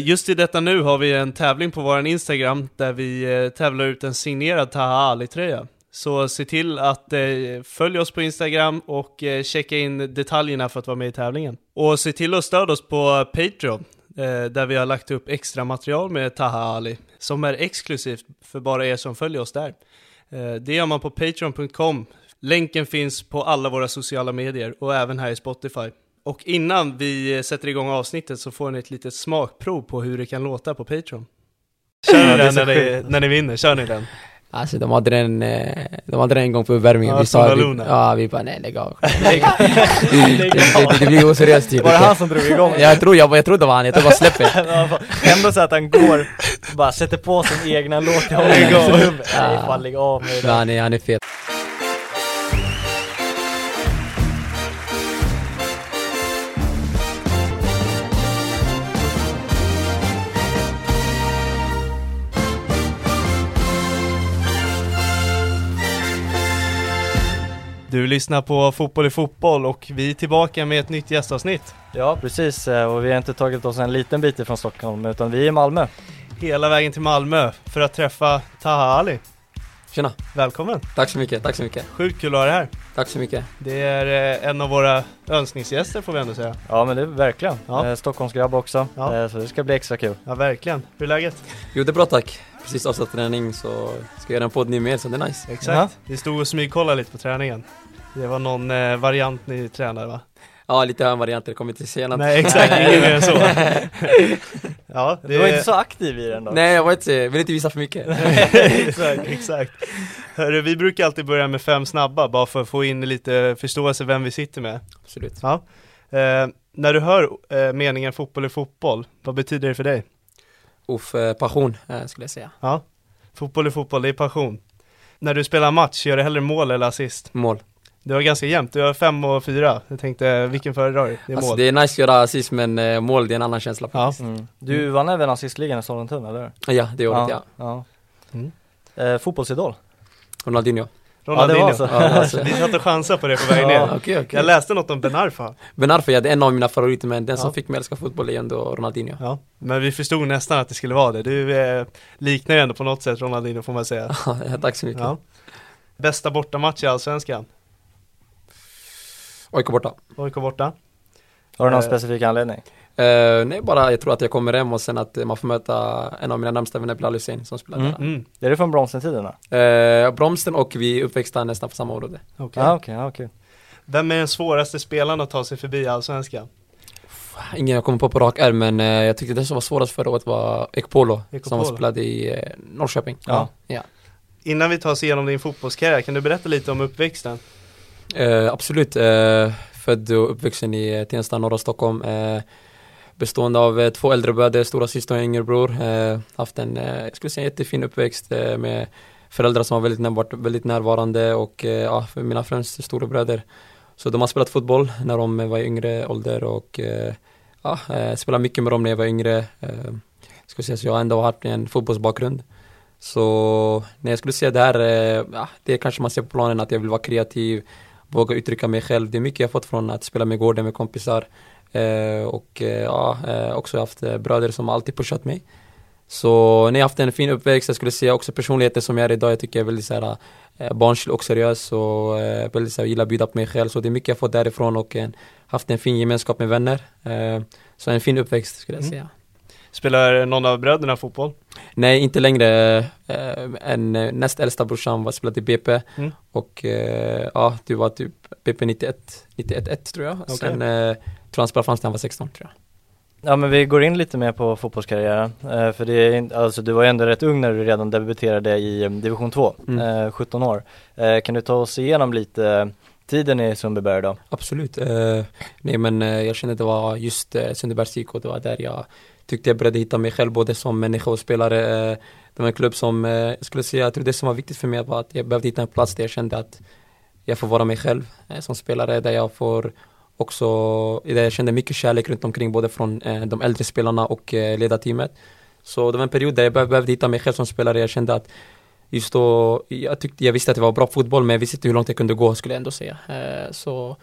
Just i detta nu har vi en tävling på vår Instagram där vi tävlar ut en signerad Taha Ali-tröja. Så se till att följ oss på Instagram och checka in detaljerna för att vara med i tävlingen. Och se till att stödja oss på Patreon där vi har lagt upp extra material med Taha Ali som är exklusivt för bara er som följer oss där. Det gör man på patreon.com. Länken finns på alla våra sociala medier och även här i Spotify. Och innan vi sätter igång avsnittet så får ni ett litet smakprov på hur det kan låta på Patreon. Kör den när ni vinner, kör ni den. Alltså de hade den en gång på uppvärmningen. Ja, vi sa vi bara nej, lägg av. Det blir oseriöst typ. Var det han som drog igång? Jag tror det var han, jag tror bara släpper. Ändå så att han går bara sätter på sin egna låt. Lägg av mig. Ja, nej, han är fet. Du lyssnar på Fotboll i fotboll och vi är tillbaka med ett nytt gästavsnitt. Ja, precis. Och vi har inte tagit oss en liten bit från Stockholm utan vi är i Malmö. Hela vägen till Malmö för att träffa Taha Ali. Tjena. Välkommen. Tack så mycket. Sjukt kul att ha det här. Tack så mycket. Det är en av våra önskningsgäster får vi ändå säga. Ja, men det är verkligen. Ja. Stockholmsgrabb också. Ja. Så det ska bli extra kul. Ja, verkligen. Hur är läget? Jo, det är bra tack. Precis avsatt träning så ska jag göra en podd nu med så det är nice. Exakt. Vi stod och smygkollade lite på träningen. Det var någon variant ni tränade va? Ja, lite här varianter kommer till senare. Nej, exakt. Ingen så. Ja, du var inte så aktiv i den då. Nej, jag var inte. Jag vill inte visa för mycket. Exakt. Hörru, vi brukar alltid börja med 5 snabba bara för att få in lite förståelse vem vi sitter med. Absolut. Ja. När du hör meningen fotboll är fotboll, vad betyder det för dig? Passion skulle jag säga. Ja. Fotboll är fotboll, det är passion. När du spelar match, gör du hellre mål eller assist? Mål. Det var ganska jämnt. Du har 5 och 4. Jag tänkte, vilken föredrar du? Alltså, det är nice att göra assist, men mål det är en annan känsla. Ja. Mm. Du vann även assistligan i Sollentuna, eller? Ja, det året, ja. Mm. Fotbollsidol? Ronaldinho. Ja, det var så. Ja, vi satt och chansade på det på vägen ner. Okay. Jag läste något om Ben Arfa. Ja, det är en av mina favoriter, men den som fick mig älska fotboll är ändå Ronaldinho. Ja. Men vi förstod nästan att det skulle vara det. Du liknar ju ändå på något sätt Ronaldinho, får man säga. Tack så mycket. Ja. Bästa bortamatch i Allsvenskan? AIK borta. Har du någon specifik anledning? Nej, bara jag tror att jag kommer hem och sen att man får möta en av mina närmsta vänner, Bilal Yasin, som spelar där. Mm. Är det från Bromsten-tiden då? Bromsten och vi uppväxte nästan på samma år. Okej. Vem är den svåraste spelaren att ta sig förbi Allsvenskan? Ingen jag kommer på rak är, men jag tyckte det som var svårast förra året var Ekpolo. Som spelade i Norrköping. Ja. Innan vi tar oss igenom din fotbollskarriär, kan du berätta lite om uppväxten? Absolut. Född och uppvuxen i Tienstan, norra Stockholm. Bestående av 2 äldre bröder, stora syster och en yngre bror. Haft en jättefin uppväxt med föräldrar som var väldigt närvarande och för mina främst stora bröder. Så de har spelat fotboll när de var i yngre ålder och spelade mycket med dem när jag var yngre. Så jag har ändå haft en fotbollsbakgrund. Så när jag skulle säga det här, det kanske man ser på planen att jag vill vara kreativ, våga uttrycka mig själv. Det är mycket jag fått från att spela med gården med kompisar. Också haft bröder som alltid pushat mig. Så när jag haft en fin uppväxt, jag skulle säga också personligheten som jag är idag, jag tycker jag är väldigt såhär barnslig och seriös och väldigt såhär, gillar att bjuda på mig själv. Så det är mycket jag fått därifrån och haft en fin gemenskap med vänner. Så en fin uppväxt skulle jag säga. Spelar någon av bröderna fotboll? Nej, inte längre. En näst äldsta brorsan var spelat i BP. Och du var typ BP 91 tror jag. Okay. Sen tror han spelade fram till han var 16 tror jag. Ja, men vi går in lite mer på fotbollskarriären. För det är, alltså, du var ju ändå rätt ung när du redan debuterade i division 2. 17 år. Kan du ta oss igenom lite tiden i Sundbyberg då? Absolut. Jag kände att det var just Sundbybergs GK. Det var där jag tyckte jag började hitta mig själv både som människa och spelare. Det var en klubb som jag tror det som var viktigt för mig var att jag behövde hitta en plats där jag kände att jag får vara mig själv som spelare. Där jag får också, där jag kände mycket kärlek runt omkring både från de äldre spelarna och ledarteamet. Så det var en period där jag behövde hitta mig själv som spelare. Jag kände att just då, jag visste att det var bra fotboll men jag visste inte hur långt jag kunde gå skulle jag ändå säga. Så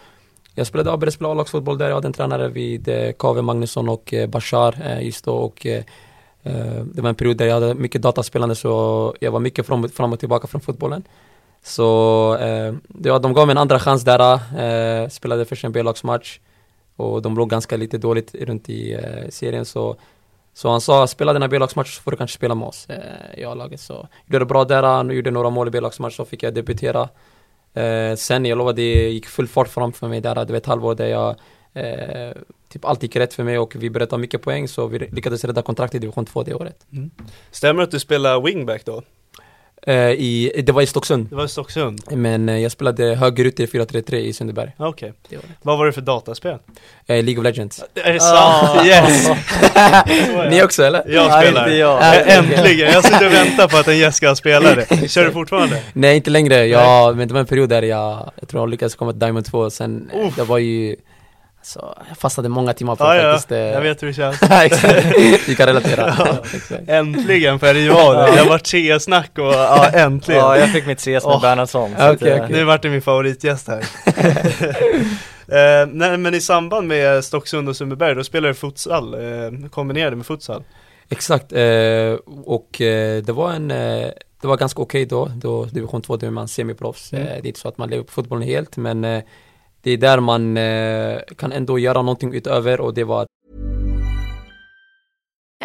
Jag spelade A-lagsfotboll där. Jag hade en tränare vid KV Magnusson och Bashar just då. Och det var en period där jag hade mycket dataspelande, så jag var mycket fram och tillbaka från fotbollen. Så de gav mig en andra chans där. Spelade först en B-lagsmatch och de låg ganska lite dåligt runt i serien. Så han sa, spela den här B-lagsmatchen så får du kanske spela med oss i A-laget. Så gjorde det bra där, nu gjorde några mål i B-lagsmatchen, så fick jag debutera. Sen jag lovade, det gick full fart fram för mig där. Det var ett halvår där jag typ allt gick rätt för mig och vi började ta mycket poäng, så vi lyckades rädda kontrakt i division 2 det året. Mm. Stämmer att du spelar wingback då? Det var i Stocksund. Det var i Stocksund. Men jag spelade höger ut i 4-3-3 i Sundbyberg. Okej. Okay. Vad var det för dataspel? League of Legends. Är det sant? Yes. Ni också eller? Jag spelar. Jag. Äntligen. Jag sitter och väntar på att en gäst ska spela det. Kör du fortfarande? Nej, inte längre. Men det var en period där jag tror jag lyckades komma till Diamond 2. Sen det var ju... Så jag fastnade många timmar på faktiskt. Jag vet hur det känns. Vi kan relatera. Äntligen för i år. Jag har varit CS-snack och äntligen. Ja, jag fick mitt CS med Bernhardsson. Okay. Nu vart det min favoritgäst här. Nej, men i samband med Stocksund och Sundbyberg, då spelade du futsal. Kombinerade med futsal. Exakt. Det var ganska okej då. Division 2, då är man semiproffs. Det är inte så att man lever på fotbollen helt, men... Det är där man kan ändå göra någonting utöver, och det var...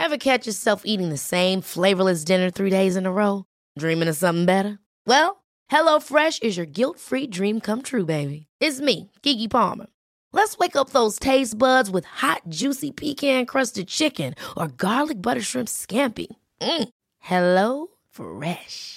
Ever catch yourself eating the same flavorless dinner 3 days in a row? Dreaming of something better? Well, HelloFresh is your guilt-free dream come true, baby. It's me, Keke Palmer. Let's wake up those taste buds with hot, juicy pecan-crusted chicken or garlic butter shrimp scampi. HelloFresh.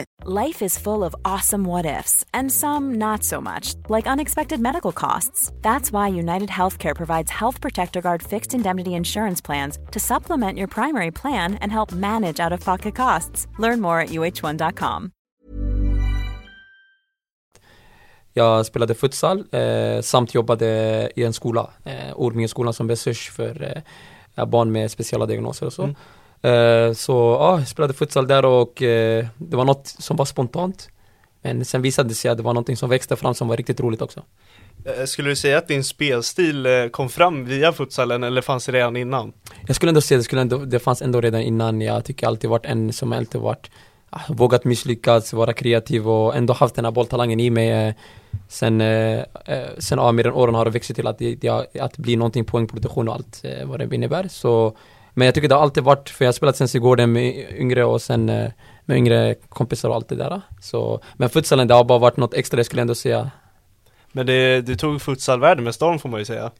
Life is full of awesome what-ifs, and some not so much, like unexpected medical costs. That's why United Healthcare provides Health Protector Guard fixed indemnity insurance plans to supplement your primary plan and help manage out-of-pocket costs. Learn more at uh1.com. Jag spelade futsal samt jobbade i en skola, Ormingsskolan, som resurs för barn med speciella diagnoser och så. Jag spelade futsal där, och det var något som var spontant, men sen visade det sig att det var något som växte fram som var riktigt roligt också. Skulle du säga att din spelstil kom fram via futsalen, eller fanns det redan innan? Jag skulle ändå säga att det fanns ändå redan innan. Jag tycker alltid varit en som alltid varit vågat misslyckas, vara kreativ och ändå haft den här bolltalangen i mig. Sen med den åren har det växt till att bli någonting, poängproduktion och allt vad det innebär. Så... Men jag tycker det har alltid varit, för jag har spelat sen Djurgården med yngre och sen med yngre kompisar och allt det där. Så, men futsalen, det har bara varit något extra, jag skulle ändå säga. Men du tog futsalvärlden med storm, får man ju säga.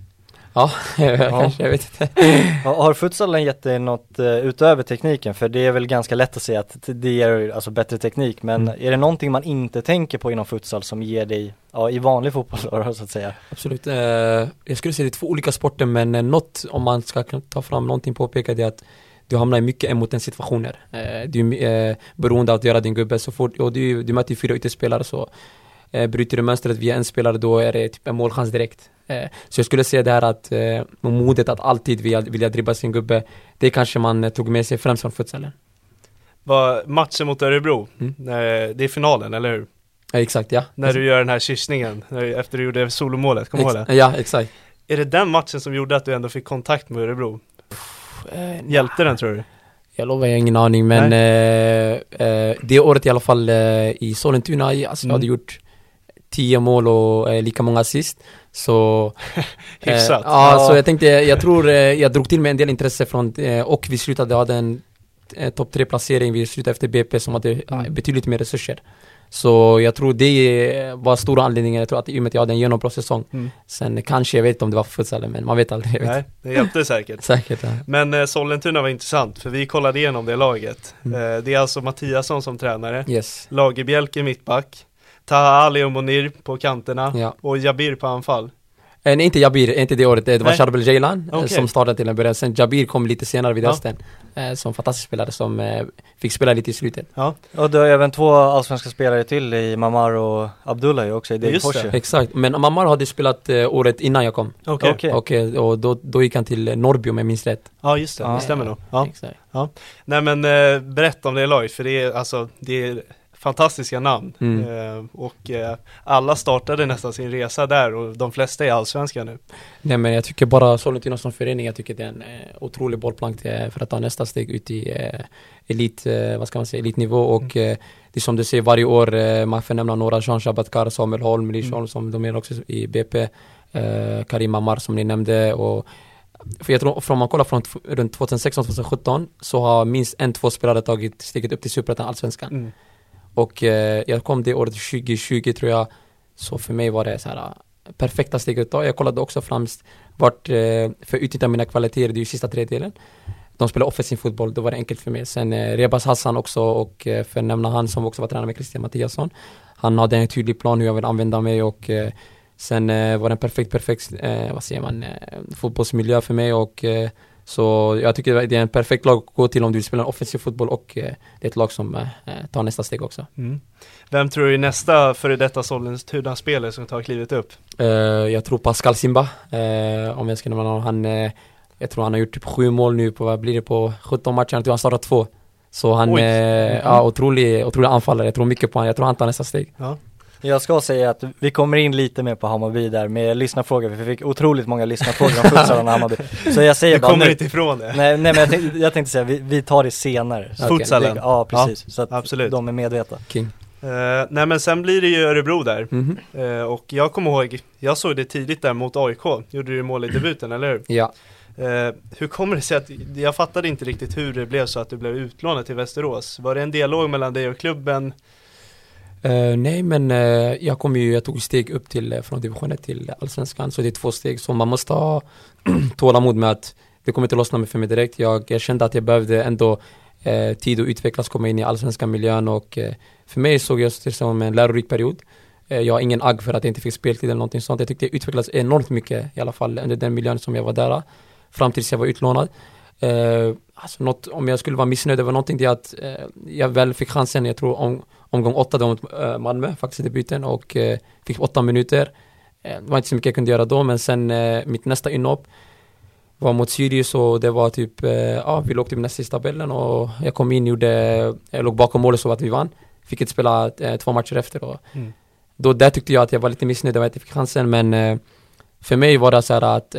Ja, kanske, jag vet inte. Har futsalen gett dig något utöver tekniken? För det är väl ganska lätt att säga att det ger alltså bättre teknik. Men är det någonting man inte tänker på inom futsal som ger dig i vanlig fotboll, så att säga? Absolut. Jag skulle säga det är två olika sporter, men något, om man ska ta fram någonting, påpeka det att du hamnar i mycket emotionssituationer. Du är beroende av att göra din gubbe så fort. Och du möter ju 4 ytterspelare, så bryter du mönstret via en spelare, då är det typ en målchans direkt. Så jag skulle säga det här att modet att alltid vilja dribba sin gubbe, det kanske man tog med sig främst från futsalen. Matchen mot Örebro, det är finalen, eller hur? Ja, exakt, ja. När du gör den här kyssningen, efter du gjorde solomålet, kommer du ihåg det? Ja, exakt. Är det den matchen som gjorde att du ändå fick kontakt med Örebro? Hjälpte den, tror du? Jag lovar, jag har ingen aning, men det året i alla fall i Sollentuna, jag hade gjort 10 mål och lika många assist. Så hyfsat. Så jag tänkte jag tror jag drog till mig en del intresse från och vi slutade ha den topp 3 placering. Vi slutade efter BP som hade betydligt mer resurser. Så jag tror det var stora anledningen. Jag tror att i och med att jag hade en genombrå säsong. Sen kanske, jag vet inte om det var futsal, men man vet aldrig. Nej, det hjälpte säkert. Ja. Men Sollentuna var intressant, för vi kollade igenom det laget. Det är alltså Mattiasson som tränare. Yes. Lagerbjälke mittback. Taha Ali och Monir på kanterna. Ja. Och Jabir på anfall. Nej, inte Jabir, inte det året. Det var Sharbel Jaylan som startade till en början. Sen Jabir kom lite senare vid hösten. Som fantastisk spelare som fick spela lite i slutet. Ja. Och du har även 2 allsvenska spelare till i Mammar och Abdullah också i Degerfors. Exakt, men Mammar hade spelat året innan jag kom. Okej. Och då gick han till Norrby om jag minns rätt. Ja, just det. Det stämmer nog. Ja. Exakt. Ja. Nej, men berätta om det laget, för det är alltså... Det är fantastiska namn. Och alla startade nästan sin resa där, och de flesta är allsvenska nu. Nej, men jag tycker bara Sollentuna som förening, jag tycker det är en otrolig bollplank för att ta nästa steg ut i elitnivå. Och det är som du säger, varje år man får nämna några, Jean Shabatkar, Samuel Holm, Lisholm som de är också i BP, Karim Ammar som ni nämnde. Och för jag tror, om man kollar från runt 2016-2017 så har minst 1-2 spelare tagit steget upp till Superettan allsvenskan. Och jag kom det året 2020 tror jag. Så för mig var det så här perfekta steget då. Jag kollade också främst vart för att utnyttja mina kvaliteter. Det är ju sista tredjedelen. De spelar offensiv fotboll, då var det enkelt för mig. Sen Rebas Hassan också, och för att nämna han som också var tränare med Christian Mattiasson. Han hade en tydlig plan hur jag vill använda mig, och sen var det en perfekt fotbollsmiljö för mig. Och så jag tycker det är en perfekt lag att gå till om du vill spela en offensiv fotboll, och det är ett lag som tar nästa steg också. Vem tror du är nästa före detta Sollentuna-spelare som tar klivet upp? Jag tror Pascal Simba. Om jag ska nämna honom, jag tror han har gjort typ 7 mål nu på, vad blir det, på 17 matcher. Jag tror han startat 2. Så han är otrolig anfallare. Jag tror mycket på honom. Jag tror han tar nästa steg. Ja. Jag ska säga att vi kommer in lite mer på Hammarby där med lyssnarfrågor. Vi fick otroligt många lyssnarfrågor om futsalen och Hammarby. Så jag säger bara, kommer inte ifrån det. Nej, men jag tänkte säga vi tar det senare. Futsalen. Ja, precis. Ja, så att absolut. De är medvetna. Nej, men sen blir det ju Örebro där. Och jag kommer ihåg, jag såg det tidigt där mot AIK. Gjorde du mål i debuten, eller hur? Ja. Hur kommer det sig att, jag fattade inte riktigt hur det blev så att du blev utlånad till Västerås. Var det en dialog mellan dig och klubben? Nej men jag tog steg upp från division 1 till allsvenskan, så det är 2 steg, så man måste ha tålamod med att det kommer inte lossna mig för mig direkt. Jag kände att jag behövde ändå tid att utvecklas, komma in i allsvenska miljön, och för mig såg jag det som en lärorik period. Jag har ingen agg för att jag inte fick speltid eller någonting sånt. Jag tyckte jag utvecklades enormt mycket i alla fall under den miljön som jag var där, fram tills jag var utlånad. Alltså om jag skulle vara missnöjd över någonting, det är att jag väl fick chansen, jag tror omgång 8 då mot Malmö, faktiskt i debuten, och fick 8 minuter. Det var inte så mycket jag kunde göra då, men sen mitt nästa inhopp var mot Syrius, och det var typ, vi låg typ näst sista tabellen, och jag kom in, jag låg bakom målet så att vi vann. Fick inte spela 2 matcher efter. Och då där tyckte jag att jag var lite missnöjd över att jag fick chansen, men för mig var det så här att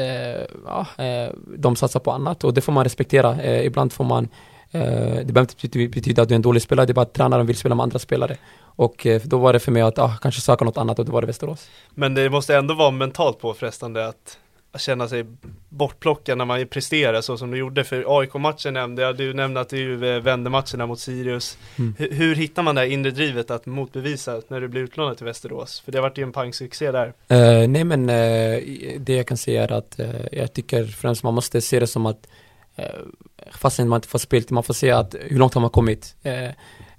de satsar på annat, och det får man respektera. Ibland får man, det behöver inte betyda att du är en dålig spelare, det är bara att tränaren vill spela med andra spelare. Och då var det för mig att kanske söka något annat, och det var det Västerås. Men det måste ändå vara mentalt påfrestande att känna sig bortplockad när man presterar så som du gjorde. För AIK-matchen nämnde jag, du nämnde att du vände matcherna mot Sirius. Hur hittar man det här inre drivet att motbevisa när du blir utlånad till Västerås? För det har varit ju en pangsuccé där. Det jag kan säga är att jag tycker främst man måste se det som att fastän man inte får spel, man får se att hur långt har man kommit.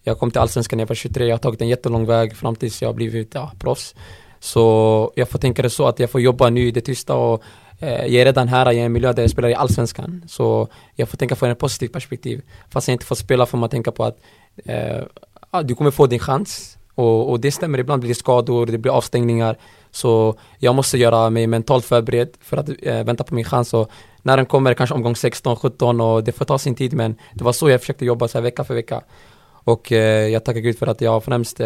Jag kom till Allsvenskan när jag var 23, jag har tagit en jättelång väg fram tills jag har blivit proffs. Så jag får tänka det så att jag får jobba nu i det tysta, och jag är redan här i en miljö där jag spelar i Allsvenskan. Så jag får tänka på en positiv perspektiv. Fast jag inte får spela får man tänka på att du kommer få din chans. Och det stämmer, ibland blir det skador, det blir avstängningar. Så jag måste göra mig mentalt förberedd för att vänta på min chans. Och när den kommer kanske omgång 16-17, och det får ta sin tid. Men det var så jag försökte jobba så här, vecka för vecka. Och jag tackar Gud för att jag har främst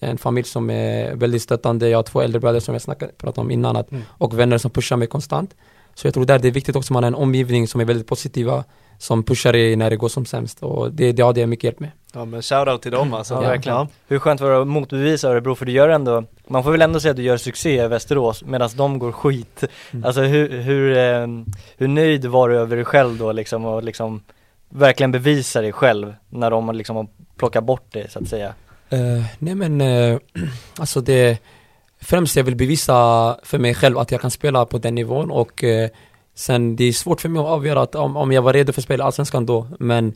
en familj som är väldigt stöttande. Jag har 2 äldre bröder som jag pratade om innan. Och vänner som pushar mig konstant. Så jag tror där det är viktigt också att man har en omgivning som är väldigt positiva. Som pushar dig när det går som sämst. Och det har det mycket hjälp med. Ja, men shoutout till dem alltså. Verkligen. Hur skönt var det att motbevisa Örebro? För du gör ändå, man får väl ändå säga att du gör succé i Västerås medan de går skit. Alltså hur nöjd var du över dig själv då liksom? Och liksom verkligen bevisa dig själv när de liksom plockar bort dig så att säga? Alltså det främst jag vill bevisa för mig själv att jag kan spela på den nivån, och sen det är svårt för mig att avgöra att om jag var redo för att spela allsvenskan då, men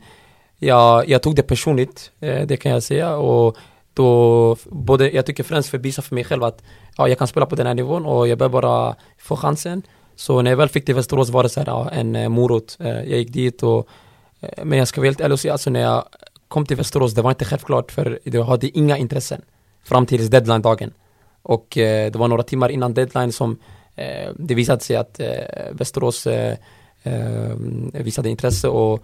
jag tog det personligt, det kan jag säga, och då både, jag tycker främst bevisa för mig själv att ja, jag kan spela på den här nivån och jag behöver bara få chansen. Så när jag väl fick till Västerås var det så här, en morot. Jag gick dit och men jag ska vara helt ärlig och säga, alltså när jag kom till Västerås, det var inte självklart, för jag hade inga intressen fram till deadline-dagen. Och det var några timmar innan deadline som det visade sig att Västerås visade intresse, och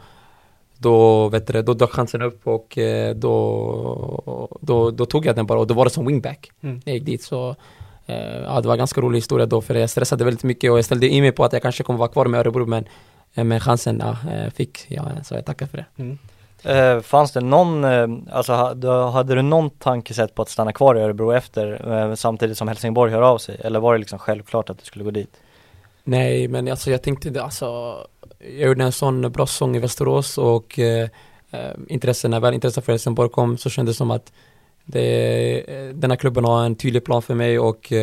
då dök chansen upp, och då tog jag den bara, och då var det som wingback. Jag gick dit, så det var en ganska rolig historia då, för jag stressade väldigt mycket och jag ställde in mig på att jag kanske kommer vara kvar med Örebro, men chansen fick jag, så jag tackar för det. Fanns det någon, alltså hade du någon tankesätt på att stanna kvar i Örebro efter, samtidigt som Helsingborg hör av sig, eller var det liksom självklart att du skulle gå dit? Nej, men alltså jag tänkte, alltså jag gjorde en sån bra sång i Västerås, och intresset för Helsingborg kom, så kändes det som att den här klubben har en tydlig plan för mig, och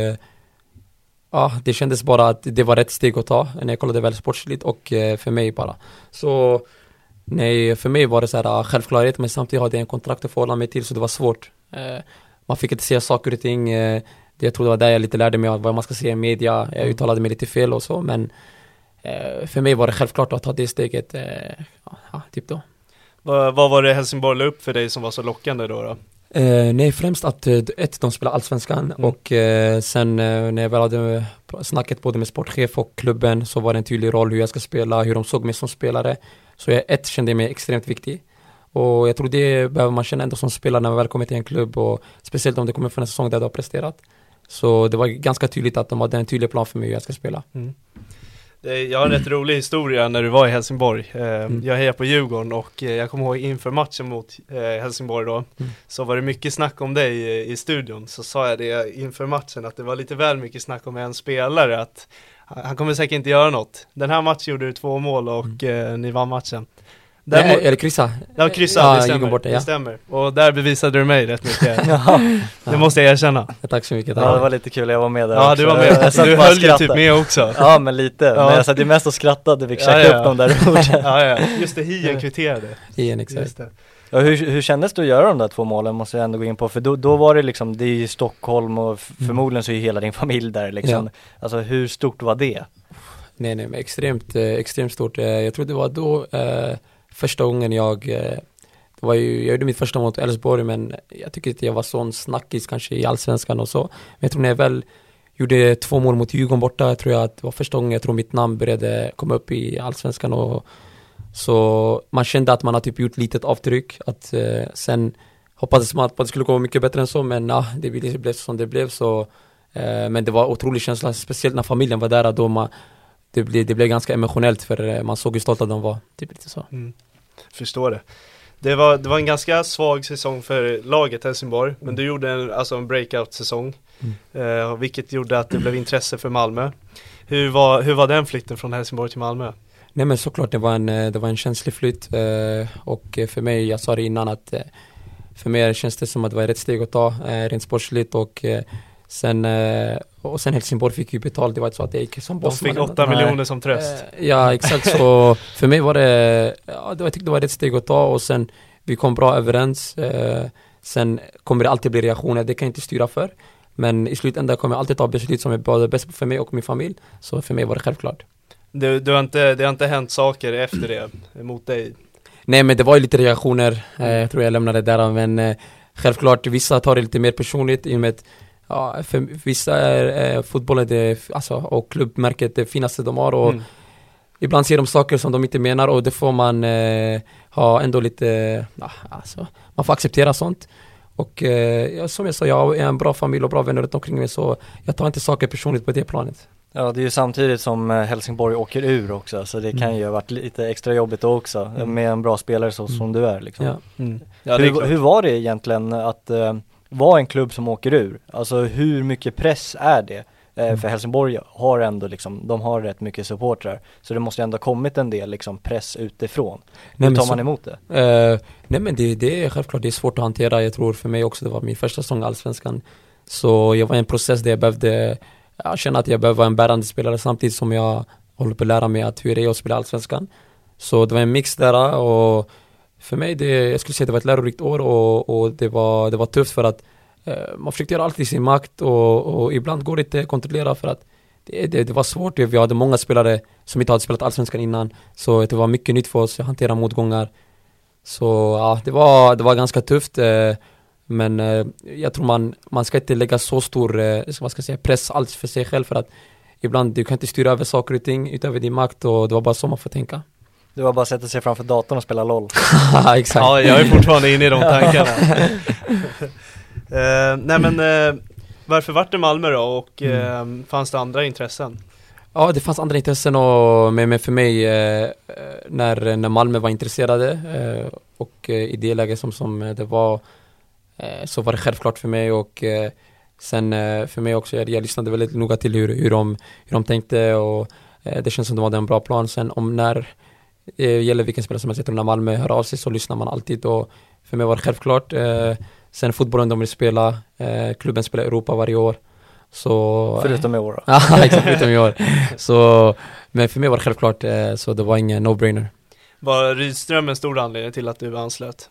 det kändes bara att det var rätt steg att ta när jag kollade väl sportsligt, och för mig bara. Så nej, för mig var det så här självklarhet, men samtidigt hade jag en kontrakt att förhålla mig till, så det var svårt. Man fick inte se saker och ting. Jag tror det var där jag lite lärde mig vad man ska se i media. Jag uttalade mig lite fel och så, men för mig var det självklart att ta det steget typ då. Vad var det Helsingborg la upp för dig som var så lockande då? Nej, främst att de spelar allsvenskan, och sen när jag väl hade snackat både med sportchef och klubben, så var det en tydlig roll hur jag ska spela, hur de såg mig som spelare. Så jag kände mig extremt viktig, och jag tror det behöver man känna ändå som spelare när man väl kommer till en klubb, och speciellt om det kommer från en säsong där du har presterat. Så det var ganska tydligt att de hade en tydlig plan för mig hur jag ska spela. Jag har en rätt rolig historia när du var i Helsingborg. Jag hejar på Djurgården, och jag kommer ihåg inför matchen mot Helsingborg då, så var det mycket snack om dig i studion. Så sa jag det inför matchen, att det var lite väl mycket snack om en spelare, att han kommer säkert inte göra något. Den här matchen gjorde du 2 mål, och ni vann matchen. Är det kryssa? Ja, kryssa, det stämmer. Borta, ja. Det stämmer. Och där bevisade du mig rätt mycket. Det måste jag erkänna. Tack så mycket. Ja, det var lite kul, jag var med där. Ja, du var med. Du höll ju typ med också. Ja, men lite. Ja. Men jag satt ju mest och skrattade, fick käka upp de där orden. Just det, Hien kvitterade. Hien, exakt. Ja, hur kändes det att göra de där 2 målen, måste jag ändå gå in på, för då var det liksom, det är ju Stockholm, och förmodligen så är ju hela din familj där liksom. Alltså hur stort var det? Nej, men extremt stort. Jag tror det var då första gången jag gjorde mitt första mål mot Elfsborg, men jag tycker inte jag var sån snackis kanske i allsvenskan och så, men jag tror när jag väl gjorde 2 mål mot Djurgården borta, jag tror att det var första gången jag tror mitt namn började komma upp i allsvenskan, och så man kände att man har typ gjort litet avtryck. Att sen hoppades man att det skulle gå mycket bättre än så, men det blev som det blev. Så, men det var otrolig känsla, speciellt när familjen var där. Då det blev ganska emotionellt, för man såg hur stolta de var. Typ lite så. Förstår det. Det var en ganska svag säsong för laget Helsingborg, men du gjorde en breakout-säsong, vilket gjorde att det blev intresse för Malmö. Hur var den flytten från Helsingborg till Malmö? Nej, men såklart det var en känslig flytt, och för mig, jag sa det innan, att för mig känns det som att det var rätt steg att ta rent sportsligt, och sen Helsingborg fick ju betalt, det var inte så att det gick som bossman. De fick 8 miljoner som tröst. Ja, exakt, så för mig var det, jag tyckte det var rätt steg att ta, och sen vi kom bra överens. Sen kommer det alltid bli reaktioner, det kan jag inte styra för, men i slutändan kommer jag alltid ta beslut som är både bäst för mig och min familj, så för mig var det självklart. Det har inte hänt saker efter det mot dig? Nej, men det var ju lite reaktioner. Jag tror jag lämnade det där. Men självklart, vissa tar det lite mer personligt, i och med att för vissa är fotbollen och klubbmärket det finaste de har. Och ibland ser de saker som de inte menar, och det får man ha ändå lite... man får acceptera sånt. Och som jag sa, jag är en bra familj och bra vänner runt omkring mig, så jag tar inte saker personligt på det planet. Ja, det är ju samtidigt som Helsingborg åker ur också, så det kan ju ha varit lite extra jobbigt också, med en bra spelare som du är liksom. Ja, hur var det egentligen att vara en klubb som åker ur? Alltså hur mycket press är det? För Helsingborg har ändå liksom, de har rätt mycket supportrar, så det måste ändå ha kommit en del liksom press utifrån. Hur tar man emot det? Nej men det är självklart, det är svårt att hantera. Jag tror för mig också, det var min första säsong i Allsvenskan, så jag var i en process där jag behövde, jag kände att jag behövde vara en bärande spelare samtidigt som jag håller på att lära mig att hur det är att spela Allsvenskan. Så det var en mix där, och för mig det, jag skulle säga det var ett lärorikt år, och det var tufft för att man försökte göra allt i sin makt, och ibland går det inte att kontrollera för att det var svårt. Vi hade många spelare som inte hade spelat Allsvenskan innan, så det var mycket nytt för oss att hantera motgångar. Så ja, det var ganska tufft, men jag tror man ska inte lägga så stor press alls för sig själv, för att ibland du kan inte styra över saker och ting utöver din makt, och det var bara så man får tänka. Du var bara att sätta sig framför datorn och spela LOL. Exakt. Ja, jag är fortfarande inne i de tankarna. Varför var det Malmö då? Och fanns det andra intressen? Ja, det fanns andra intressen, men för mig när Malmö var intresserade och i det läget som det var, så var det självklart för mig, och sen för mig också, jag lyssnade väldigt noga till hur de tänkte, och det känns som de hade en bra plan. Sen om när gäller vilken spelare som helst, när Malmö hör av sig så lyssnar man alltid, och för mig var det självklart. Sen fotbollen de vill spela, klubben spelar Europa varje år. Så, förutom i år då? Ja, exakt, förutom i år. Så, men för mig var det självklart, så det var ingen no-brainer. Var Rydström en stor anledning till att du anslöt?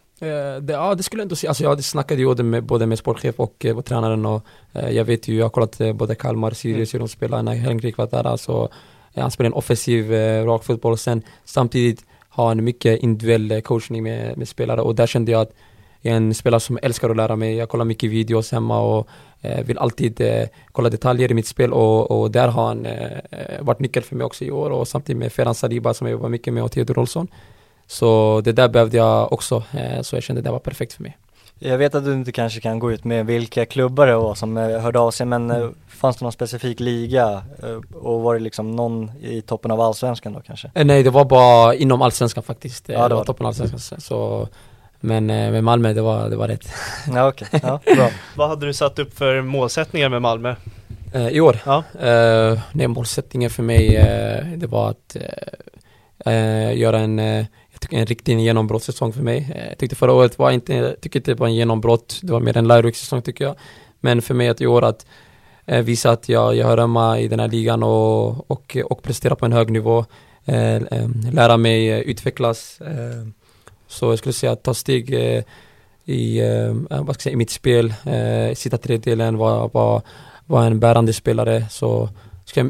Det skulle jag ändå säga. Alltså, jag snackade ju både med sportchef och tränaren, och jag vet ju, jag har kollat både Kalmar, Syrius, hur de spelar när Henrik var där. Alltså, han spelar en offensiv rak fotboll, och sen samtidigt har han mycket individuell coachning med spelare, och där kände jag att jag är en spelare som älskar att lära mig. Jag kollar mycket videos hemma och vill alltid kolla detaljer i mitt spel, och där har han varit nyckel för mig också i år, och samtidigt med Ferran Saliba som jag jobbar mycket med, och Theodor Olsson. Så det där behövde jag också, så jag kände det var perfekt för mig. Jag vet att du inte kanske kan gå ut med vilka klubbar det var som hörde av sig, men fanns det någon specifik liga, och var det liksom någon i toppen av Allsvenskan då kanske? Nej, det var bara inom Allsvenskan faktiskt. Ja, det var toppen av Allsvenskan. Så, men med Malmö, det var rätt. Ja, okej. Ja, bra. Vad hade du satt upp för målsättningar med Malmö? I år? Ja. Målsättningen för mig det var att göra en riktig genombrottssäsong för mig. Jag tyckte förra året tyckte det var en genombrott. Det var mer en lärorik säsong tycker jag. Men för mig att i år att visa att jag hör hemma i den här ligan och prestera på en hög nivå. Lära mig utvecklas. Så jag skulle säga att ta steg i mitt spel. Sitta tredjedelen var en bärande spelare. Så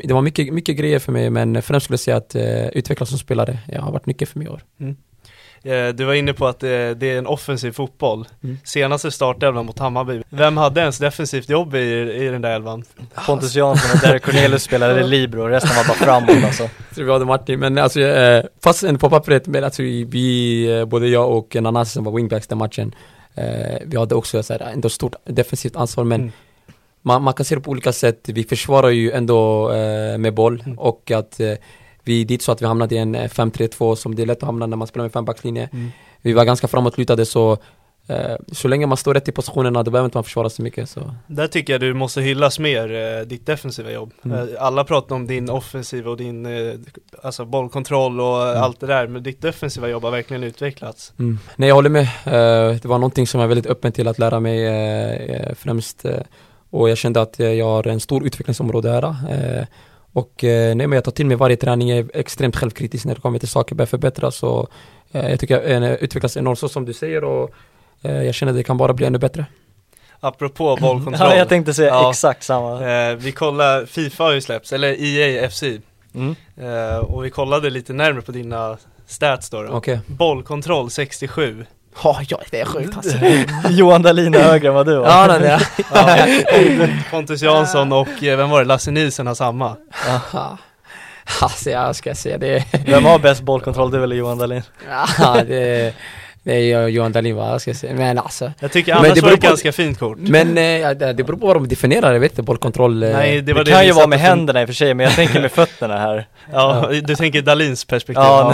det var mycket grejer för mig, men främst skulle jag säga att utvecklas som spelare har varit mycket för mig i år. Mm. Du var inne på att det är en offensiv fotboll. Mm. Senaste startelvan mot Hammarby. Vem hade ens defensivt jobb i den där elvan? Pontus Johansson och där Cornelius spelade i libero. Resten var bara framåt alltså. Jag tror vi hade Martin, men alltså, fast på pappret, men alltså, både jag och en annan som var wingbacks den matchen. Vi hade också så här, ändå stort defensivt ansvar, men man kan se det på olika sätt. Vi försvarar ju ändå med boll, och att vi är dit så att vi hamnade i en 5-3-2 som det är lätt att hamna när man spelar med fembackslinje. Vi var ganska framåtlutade, så länge man står rätt i positionerna då behöver inte man försvara så mycket. Så. Där tycker jag du måste hyllas mer, ditt defensiva jobb. Alla pratar om din offensiva och din bollkontroll och allt det där, men ditt defensiva jobb har verkligen utvecklats. Nej, jag håller med. Det var någonting som jag var väldigt öppen till att lära mig främst. Och jag kände att jag har en stor utvecklingsområde här. Men jag tar till mig varje träning, är extremt självkritisk när det kommer till saker behöver förbättras. Och, jag tycker jag utvecklas enormt så som du säger, och jag känner att det kan bara bli ännu bättre. Apropå bollkontroll. Ja, jag tänkte säga exakt samma. Vi kollar, FIFA har ju släppts, eller EA FC. Och vi kollade lite närmare på dina stats då. Okay. Bollkontroll 67. Ja, det är sjukt alltså. Johan Dahlin är högre än vad du var. Ja, det är Pontus Johansson och vem var det? Lasse Nilsen har samma. Alltså, jag ska säga det. Vem har bäst bollkontroll, du eller Johan Dahlin? Ja, det är Johan Dahlin, vad jag ska säga. Men alltså, jag tycker annars var det ganska fint kort. Men det beror på vad de definierar, vet du, bollkontroll. Nej, det kan ju vara med händerna i och för sig, men jag tänker med fötterna här. Ja, du tänker Dahlins perspektiv. Ja.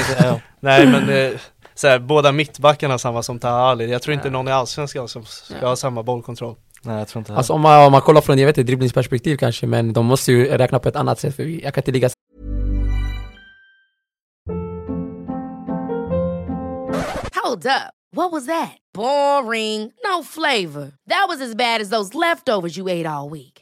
Nej, men så här, båda mittbackarna samma som Taha Ali. Jag tror inte någon i Allsvenskan som ska ha samma bollkontroll. Nej, jag tror inte. Alltså om man kollar från, jag vet inte, dribblingsperspektiv kanske, men de måste ju räkna på ett annat sätt, för jag kan inte ligga. Hold up. What was that? Boring. No flavor. That was as bad as those leftovers you ate all week.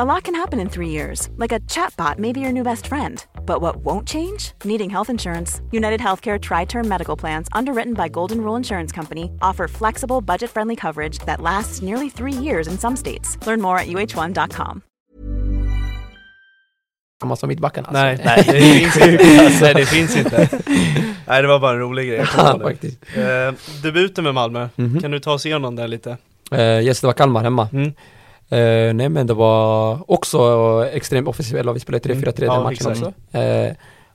A lot can happen in 3 years, like a chatbot may be your new best friend. But what won't change? Needing health insurance. United Healthcare Tri-Term Medical Plans, underwritten by Golden Rule Insurance Company, offer flexible, budget-friendly coverage that lasts nearly 3 years in some states. Learn more at uh1.com. Samma som mittbacken alltså. Nej, det finns inte. Alltså, det finns inte. Nej, det var bara en rolig grej. Ja, faktiskt. Debuten med Malmö. Mm-hmm. Kan du ta oss igenom där lite? Yes, det var Kalmar hemma. Mm. Nej, men det var också extremt offensivt, eller vi spelade 3-4-3 den matchen också.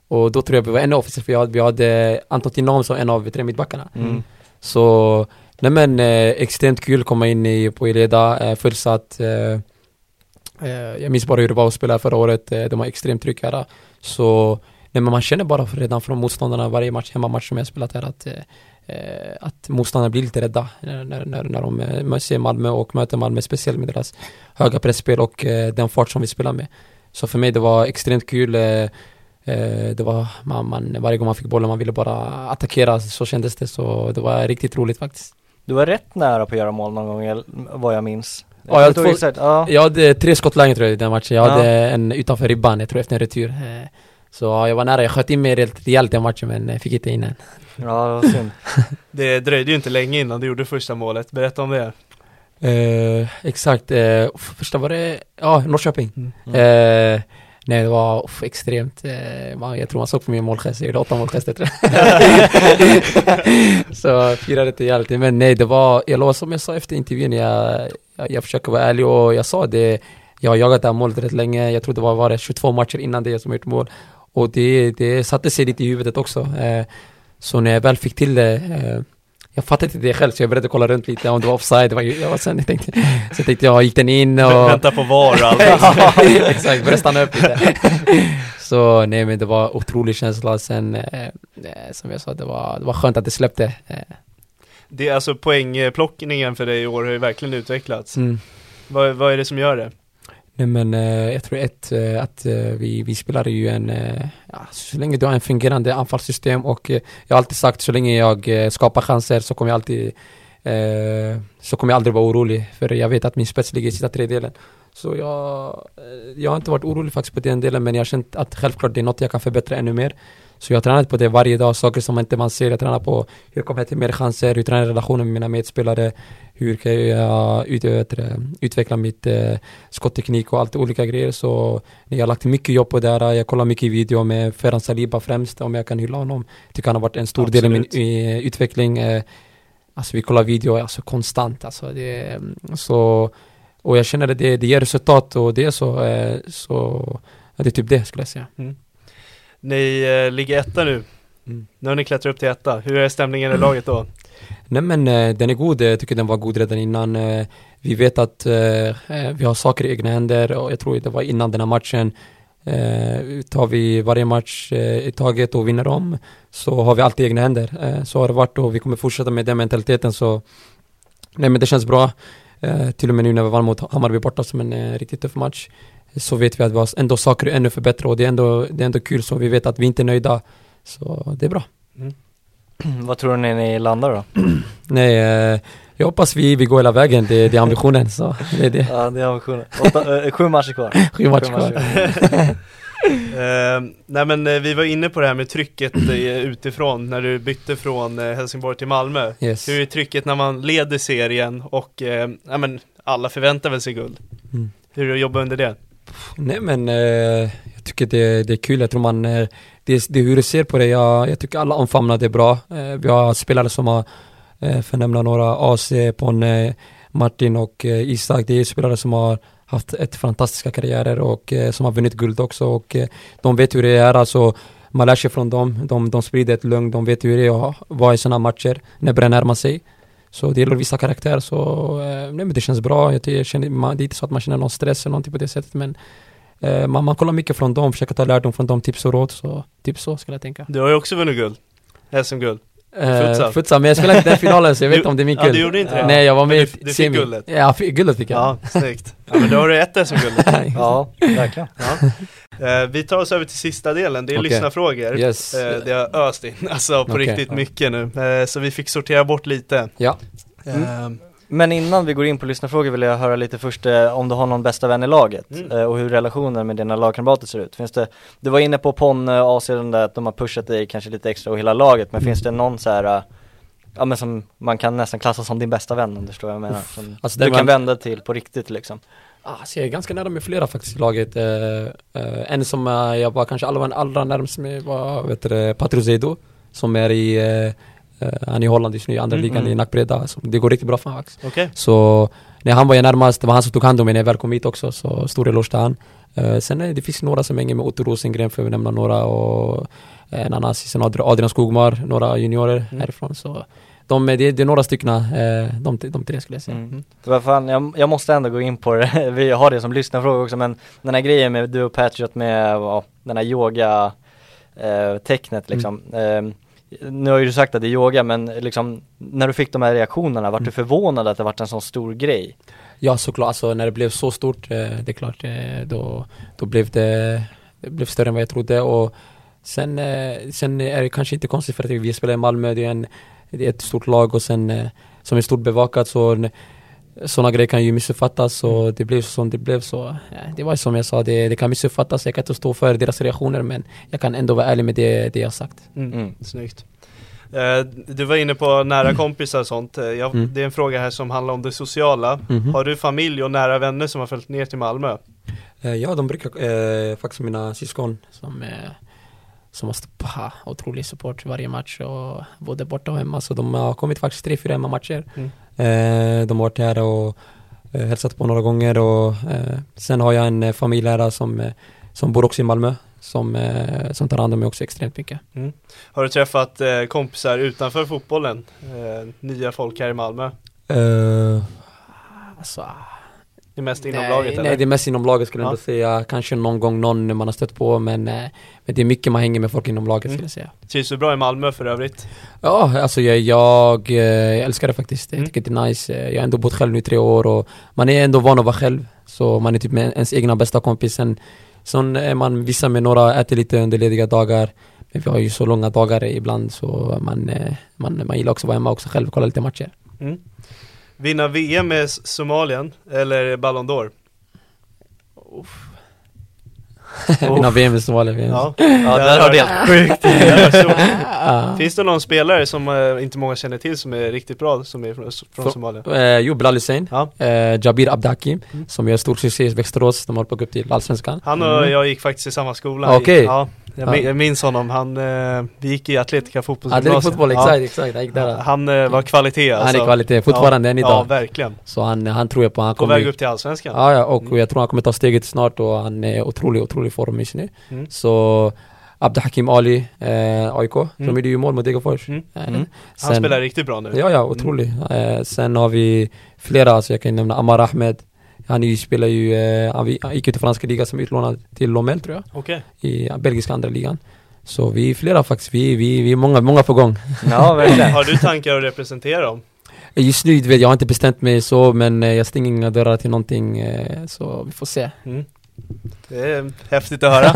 Och då tror jag vi var ännu offensivt, för vi hade Anton Tinom som en av tre mittbackarna. Mm. Så nej, men extremt kul att komma in på Eleda, fullsatt. Jag minns bara hur det var att spela förra året, de var extremt tryck här. Så nej, men man känner bara redan från motståndarna varje match, hemmamatch som jag spelat här, att motståndarna blir lite rädda när de ser Malmö och möter Malmö, speciellt med deras höga pressspel och den fart som vi spelar med. Så för mig det var extremt kul. Det var, varje gång man fick bollen, man ville bara attackera, så kändes det. Så det var riktigt roligt faktiskt. Du var rätt nära på att göra mål någon gång, vad jag minns. Ja, jag hade 3 skottlägen tror jag i den matchen. Jag hade en utanför ribban, jag tror efter en retur. Så jag var nära, jag sköt in mig rejält den matchen, men fick inte in den. Ja, det var synd. Det dröjde ju inte länge innan du gjorde första målet. Berätta om det. Exakt. Första var det Norrköping. Nej, det var extremt. Jag tror man såg på min målgest. Jag gjorde 8 målgester, tror jag. Så firade det rejält. Men nej, det var, jag lovar, som jag sa efter intervjun, jag försöker vara ärlig, och jag sa det. Jag har jagat det här målet rätt länge. Jag tror det var 22 matcher innan det som gjort mål. Och det satte sig lite i huvudet också. Så när jag väl fick till det, jag fattade inte det själv, så jag började kolla runt lite om det var offside. Så jag tänkte jag, gick den in? Och vänta på VAR och allt. Exakt, började stanna upp lite. Så nej, men det var otrolig känsla. Sen, som jag sa, det var skönt att det släppte. Det är alltså poängplockningen för dig i år har ju verkligen utvecklats. Mm. Vad är det som gör det? Nej, men jag tror att vi spelar ju så länge du har en fungerande anfallssystem, och jag har alltid sagt, så länge jag skapar chanser så kommer jag aldrig vara orolig, för jag vet att min spets ligger i sista tredjedelen. Så jag har inte varit orolig faktiskt på den delen, men jag har känt att självklart det är något jag kan förbättra ännu mer. Så jag har tränat på det varje dag, saker som inte man ser. Jag tränar på hur jag kommer till mer chanser, hur tränar relationen med mina medspelare, hur kan jag utveckla mitt skottteknik och allt olika grejer. Så jag har lagt mycket jobb på det här. Jag kollar mycket video med Ferran Saliba främst, om jag kan hylla honom. Det kan ha varit en stor del av min utveckling. Alltså vi kollar video konstant. Och jag känner att det ger resultat, och det är så. Så det är typ det skulle jag säga. Mm. Ni ligger etta nu. Mm. Nu har ni klättrat upp till etta. Hur är stämningen i laget då? Nej, men den är god. Jag tycker den var god redan innan. Vi vet att vi har saker i egna händer, och jag tror det var innan den här matchen. Tar vi varje match i taget och vinner om, så har vi alltid egna händer. Så har det varit, och vi kommer fortsätta med den mentaliteten. Så nej, men det känns bra. Till och med nu när vi vann mot Hammarby borta som en riktigt tuff match, så vet vi att vi har ändå saker ännu förbättra, och det är ändå kul, så vi vet att vi inte är nöjda, så det är bra. Mm. Vad tror ni landar då? Nej, jag hoppas vi går hela vägen, det är ambitionen. Så det är det. Ja, det är ambitionen. 7 matcher kvar. 7 matcher kvar. Nej, men vi var inne på det här med trycket utifrån när du bytte från Helsingborg till Malmö. Yes. Hur är trycket när man leder serien, och men alla förväntar väl sig guld? Mm. Hur är det att jobba under det? Nej, men jag tycker det är kul. Jag tror man det är hur du ser på det. Jag tycker alla omfamnar det bra. Vi har spelare som har förnämna några, AC, Ponne, Martin och Isak. Det är spelare som har haft ett fantastiska karriärer, och som har vunnit guld också, och de vet hur det är. Alltså, man lär sig från dem. De sprider ett lugn, de vet hur det är att vara i sådana matcher när det närmar sig. Så det gäller vissa karaktärer, så men det känns bra. Det är inte så att man känner någon stress eller någonting på det sättet, men man kollar mycket från dem, försöker ta lärdom från dem, tips och råd, så typ så skulle jag tänka. Du har ju också vunnit guld, SM-guld. Futsal, men jag spelade inte den finalen så jag vet inte om det är min guld. Ja, du gjorde inte det. Nej, jag var med du fick guldet. Ja, guldet fick jag. Ja, snyggt. Ja, men då har du ett SM-guldet. Ja, verkligen. Ja. Vi tar oss över till sista delen. Det är lyssnarfrågor. Yes. Det har öst in alltså på riktigt mycket nu. Så vi fick sortera bort lite. Ja. Men innan vi går in på lyssnarfrågor vill jag höra lite först om du har någon bästa vän i laget och hur relationen med dina lagkamrater ser ut. Finns det, du var inne på Ponne och AC där att de har pushat dig kanske lite extra och hela laget, men finns det någon så här ja, men som man kan nästan klassa som din bästa vän, om du förstår vad jag menar, som alltså du kan vända till på riktigt liksom? Alltså, jag är ganska nära med flera faktiskt i laget. En som jag var kanske allra närmast med var Patro Zeido, som är i han är i Holland just nu i andra ligan i Nackbreda. Det går riktigt bra för honom. Okay. Så när han var jag närmast, det var han som tog hand om mig när jag väl kom hit också. Så stor eloge till han. Sen det finns några som hänger med, Otto Rosengren för att nämna några. Och en annan sen Adrian Skogmar, några juniorer härifrån. Så det är några stycken, de tre skulle jag säga. Fan, jag måste ändå gå in på det. Vi har det som lyssnarfråga också. Men den här grejen med du och Patriot med den här yoga-tecknet liksom. Nu har ju du sagt att det är yoga, men liksom, när du fick de här reaktionerna, var du förvånad att det var en sån stor grej? Ja, såklart. Alltså, när det blev så stort, det är klart, då blev det blev större än vad jag trodde. Och sen är det kanske inte konstigt, för att vi spelar i Malmö, det är ett stort lag och sen som är stort bevakat, så sådana grejer kan ju missuppfattas, och det blev som det blev. Så ja, det var som jag sa, det kan missuppfattas. Jag kan inte stå för deras reaktioner, men jag kan ändå vara ärlig med det jag sagt. Snyggt. Du var inne på nära kompisar och sånt. Det är en fråga här som handlar om det sociala. Har du familj och nära vänner som har följt ner till Malmö? Ja, de brukar faktiskt mina syskon som måste ha otrolig support varje match, och både borta och hemma. Så de har kommit faktiskt 3-4 hemmamatcher. De har varit här och hälsat på några gånger. Och sen har jag en familj här som bor också i Malmö, som tar hand om mig också extremt mycket. Har du träffat kompisar utanför fotbollen? Nya folk här i Malmö? Alltså, det är mest inom laget, eller? Nej, det är mest inom laget skulle jag ändå säga. Kanske någon gång någon man har stött på, men det är mycket man hänger med folk inom laget skulle jag säga. Trivs du bra i Malmö för övrigt? Ja, alltså jag älskar det faktiskt. Jag tycker det är nice. Jag har ändå bott själv nu 3 år, och man är ändå van att vara själv. Så man är typ med ens egna bästa kompisen. Sen är man vissa med några, äter lite under lediga dagar. Men vi har ju så långa dagar ibland, så man gillar också att vara hemma också själv och kolla lite matcher. Vinna VM med Somalien eller Ballon d'Or? Vinna VM med Somalien. Ja, det har det sjukt. Finns det någon spelare som inte många känner till som är riktigt bra, som är från Somalia? Jo, Bilal Yasin. Jabir Abdakim, som gör stor succé i Västerås. De har på upp till Allsvenskan. Han och jag gick faktiskt i samma skola. Okej. Ja. Jag minns honom. Vi gick i atletika fotboll. Exakt. Jag gick där. Han var kvalitet. Alltså. Han är kvalitet. Fortfarande än idag. Ja, verkligen. Så han tror jag på. Han kommer väg upp till Allsvenskan. Ja, och jag tror han kommer ta steget snart, och han är otrolig form just nu. Så Abdahakim Ali, AIK. De är ju mål mot Degerfors. Han spelar riktigt bra nu. Ja, otrolig. Sen har vi flera. Alltså, jag kan nämna Amar Ahmed. Han spelar ju, han gick ut i franska ligan som utlånad till Lommel, tror jag. I belgiska andra ligan. Så vi är flera faktiskt, vi är många på gång. Ja, verkligen. Har du tankar att representera dem? Just nu, jag har inte bestämt mig så, men jag stänger inga dörrar till någonting, så vi får se. Det är häftigt att höra.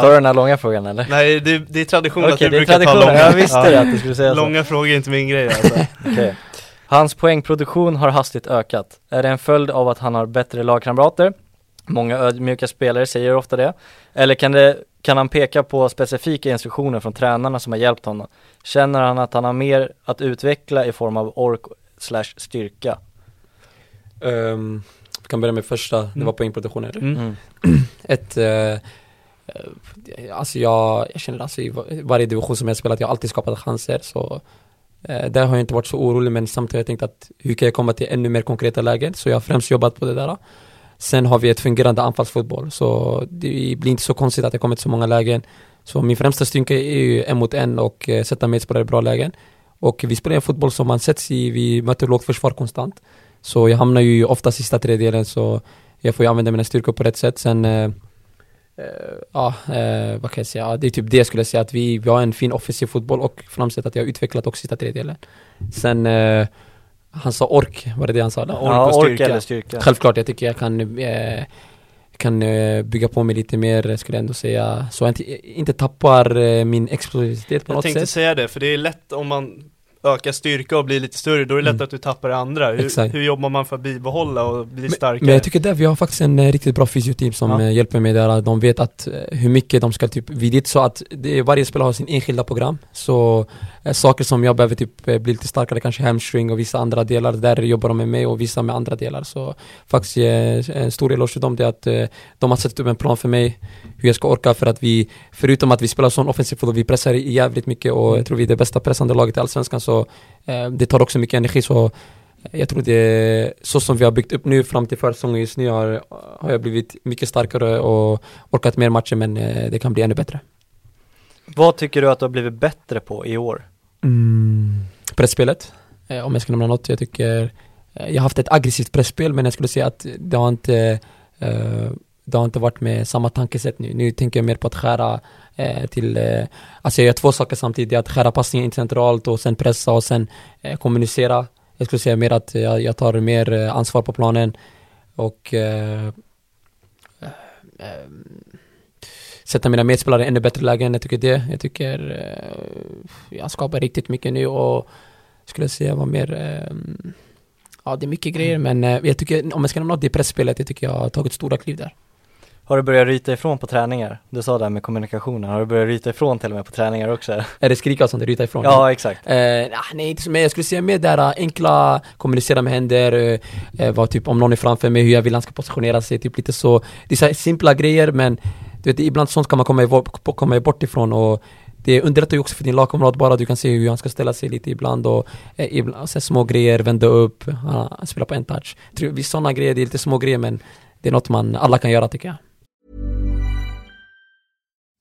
Tar du den här långa frågan, eller? Nej, det är tradition att du brukar ta långa. Jag visste det att du skulle säga långa frågor är inte min grej. Alltså. Okej. Hans poängproduktion har hastigt ökat. Är det en följd av att han har bättre lagkamrater? Många ödmjuka spelare säger ofta det. Eller kan han peka på specifika instruktioner från tränarna som har hjälpt honom? Känner han att han har mer att utveckla i form av ork/styrka? Vi kan börja med första. Det var poängproduktion, eller? Alltså jag känner alltså i varje division som jag spelat, jag har alltid skapat chanser, så där har jag inte varit så orolig, men samtidigt har jag tänkt att hur kan jag komma till ännu mer konkreta lägen, så jag har främst jobbat på det där. Sen har vi ett fungerande anfallsfotboll, så det blir inte så konstigt att jag kommer till så många lägen, Så min främsta styrka är ju en mot en och sätta medspelare i bra lägen. Och vi spelar en fotboll som man sätts i, vi möter lågt försvar konstant. Så jag hamnar ju ofta sista tredjedelen, så jag får ju använda mina styrkor på rätt sätt. Sen, vad kan jag säga? Det är typ det jag skulle säga, att vi har en fin offensiv fotboll och framsätt att jag har utvecklat också sista tredjedelen. Sen, han sa ork, var det han sa? Ork och styrka. Självklart, jag tycker jag kan bygga på mig lite mer, skulle jag ändå säga. Så jag inte tappar min explosivitet på något sätt. Jag tänkte säga det, för det är lätt om man ökar styrka och blir lite större, då är det lätt att du tappar det andra. Hur jobbar man för att bibehålla och bli starkare? Men jag tycker där vi har faktiskt en riktigt bra fysioteam som hjälper mig där. De vet att hur mycket de ska typ, vid det så att varje spelare har sin enskilda program. Så saker som jag behöver typ bli lite starkare, kanske hamstring och vissa andra delar, där jobbar de med mig och vissa med andra delar. Så faktiskt en stor eloge till dem, det är att de har satt upp en plan för mig hur jag ska orka, för att vi, förutom att vi spelar sån offensiv fotboll, vi pressar jävligt mycket och jag tror vi är det bästa pressande laget i Allsvenskan. Så det tar också mycket energi, så jag tror det, så som vi har byggt upp nu fram till försäsongen just nu, har jag blivit mycket starkare och orkat mer matcher, men det kan bli ännu bättre. Vad tycker du att du har blivit bättre på i år? Pressspelet. Om jag ska nämna något, jag tycker jag har haft ett aggressivt pressspel, men jag skulle säga att det har inte varit med samma tankesätt nu. Nu tänker jag mer på att skära till... Alltså jag gör två saker samtidigt. Att skära passningen centralt och sen pressa och sen kommunicera. Jag skulle säga mer att jag tar mer ansvar på planen och sätta mina medspelare i ännu bättre lägen. Jag tycker det. Jag tycker jag skapar riktigt mycket nu och skulle säga vad mer... Ja, det är mycket grejer, men jag tycker, om jag ska nämna något, det pressspelet, jag tycker jag har tagit stora kliv där. Har du börjat ryta ifrån på träningar? Du sa det här med kommunikationen. Har du börjat ryta ifrån till och med på träningar också? Är det skrika och sånt, ryta ifrån? Ja, exakt. Nej, inte så, men jag skulle säga mer där enkla, kommunicera med händer, vad typ om någon är framför mig, hur jag vill han ska positionera sig, typ lite så. Det är så här simpla grejer, men du vet, ibland sånt kan man komma bort ifrån, och det underlättar ju också för din lagkamrat, bara du kan se hur han ska ställa sig lite ibland och så små grejer, vända upp, spela på en touch. Visst sådana grejer, det är lite små grejer, men det är något man alla kan göra, tycker jag.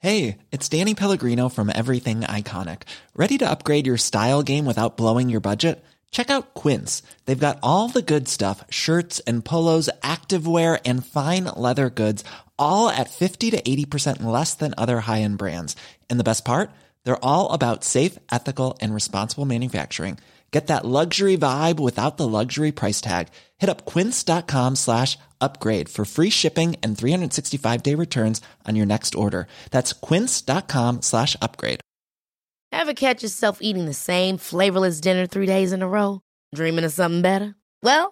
Hey, it's Danny Pellegrino from Everything Iconic. Ready to upgrade your style game without blowing your budget? Check out Quince. They've got all the good stuff, shirts and polos, activewear and fine leather goods, all at 50 to 80% less than other high-end brands. And the best part? They're all about safe, ethical, and responsible manufacturing. Get that luxury vibe without the luxury price tag. Hit up quince.com/upgrade for free shipping and 365-day returns on your next order. That's quince.com/upgrade. Ever catch yourself eating the same flavorless dinner 3 days in a row? Dreaming of something better? Well,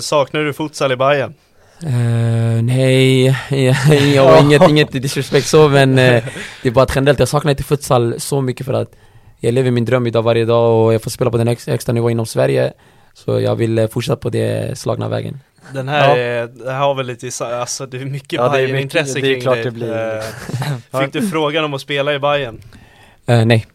Saknar du futsal i Bayern? Nej, jag har inget disrespekt så, men det är bara generellt, jag saknar inte futsal så mycket, för att jag lever min dröm idag varje dag och jag får spela på den högsta nivån inom Sverige, så jag vill fortsätta på det slagna vägen. Den här det här har väl lite, alltså det är mycket Bayern-intresse kring klart dig. Det blir. Fick du frågan om att spela i Bayern? Nej.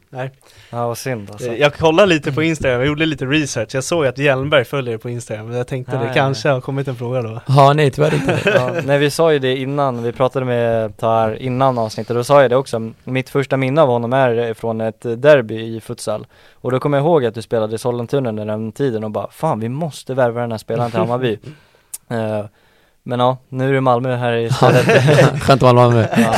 Ja, vad synd alltså. Jag kollade lite på Instagram, jag gjorde lite research. Jag såg att Hjelmberg följer på Instagram, men jag tänkte det kanske har kommit en fråga då. Ja, nej, tyvärr inte. Nej, vi sa ju det innan, vi pratade med Taha innan avsnittet, då sa jag det också. Mitt första minne av honom är från ett derby i futsal. Och då kommer jag ihåg att du spelade i Sollentuna under den tiden och bara, fan vi måste värva den här spelaren till Hammarby. Men ja, nu är det Malmö här i stället. Skönt att Malmö. Ja.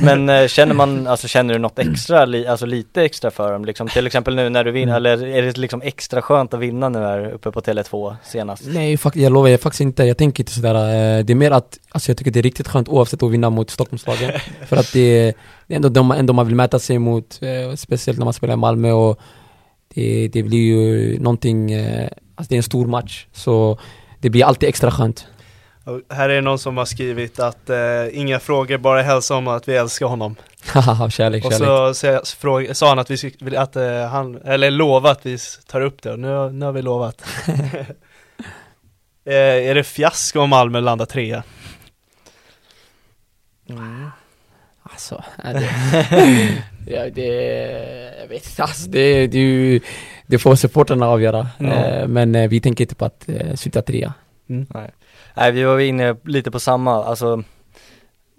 Men känner man, alltså känner du något extra, alltså lite extra för dem? Liksom, till exempel nu när du vinner, eller är det liksom extra skönt att vinna nu här uppe på Tele2 senast? Nej, jag lovar, jag faktiskt inte. Jag tänker inte sådär. Det är mer att, alltså jag tycker det är riktigt skönt oavsett att vinna mot Stockholmslagen. För att det är ändå man vill mäta sig mot, speciellt när man spelar i Malmö. Och det blir ju någonting, alltså det är en stor match. Så det blir alltid extra skönt. Här är någon som har skrivit att inga frågor, bara hälsa om att vi älskar honom. Kärlek. Och så sa han att han lovat att vi tar upp det. Nu har vi lovat. Är det fiasko om Malmö landar trea? Mm. Alltså, jag vet inte. Alltså, det får supporterna avgöra. Mm. Men vi tänker inte på att sitta trea. Mm. Nej, vi var inne lite på samma, alltså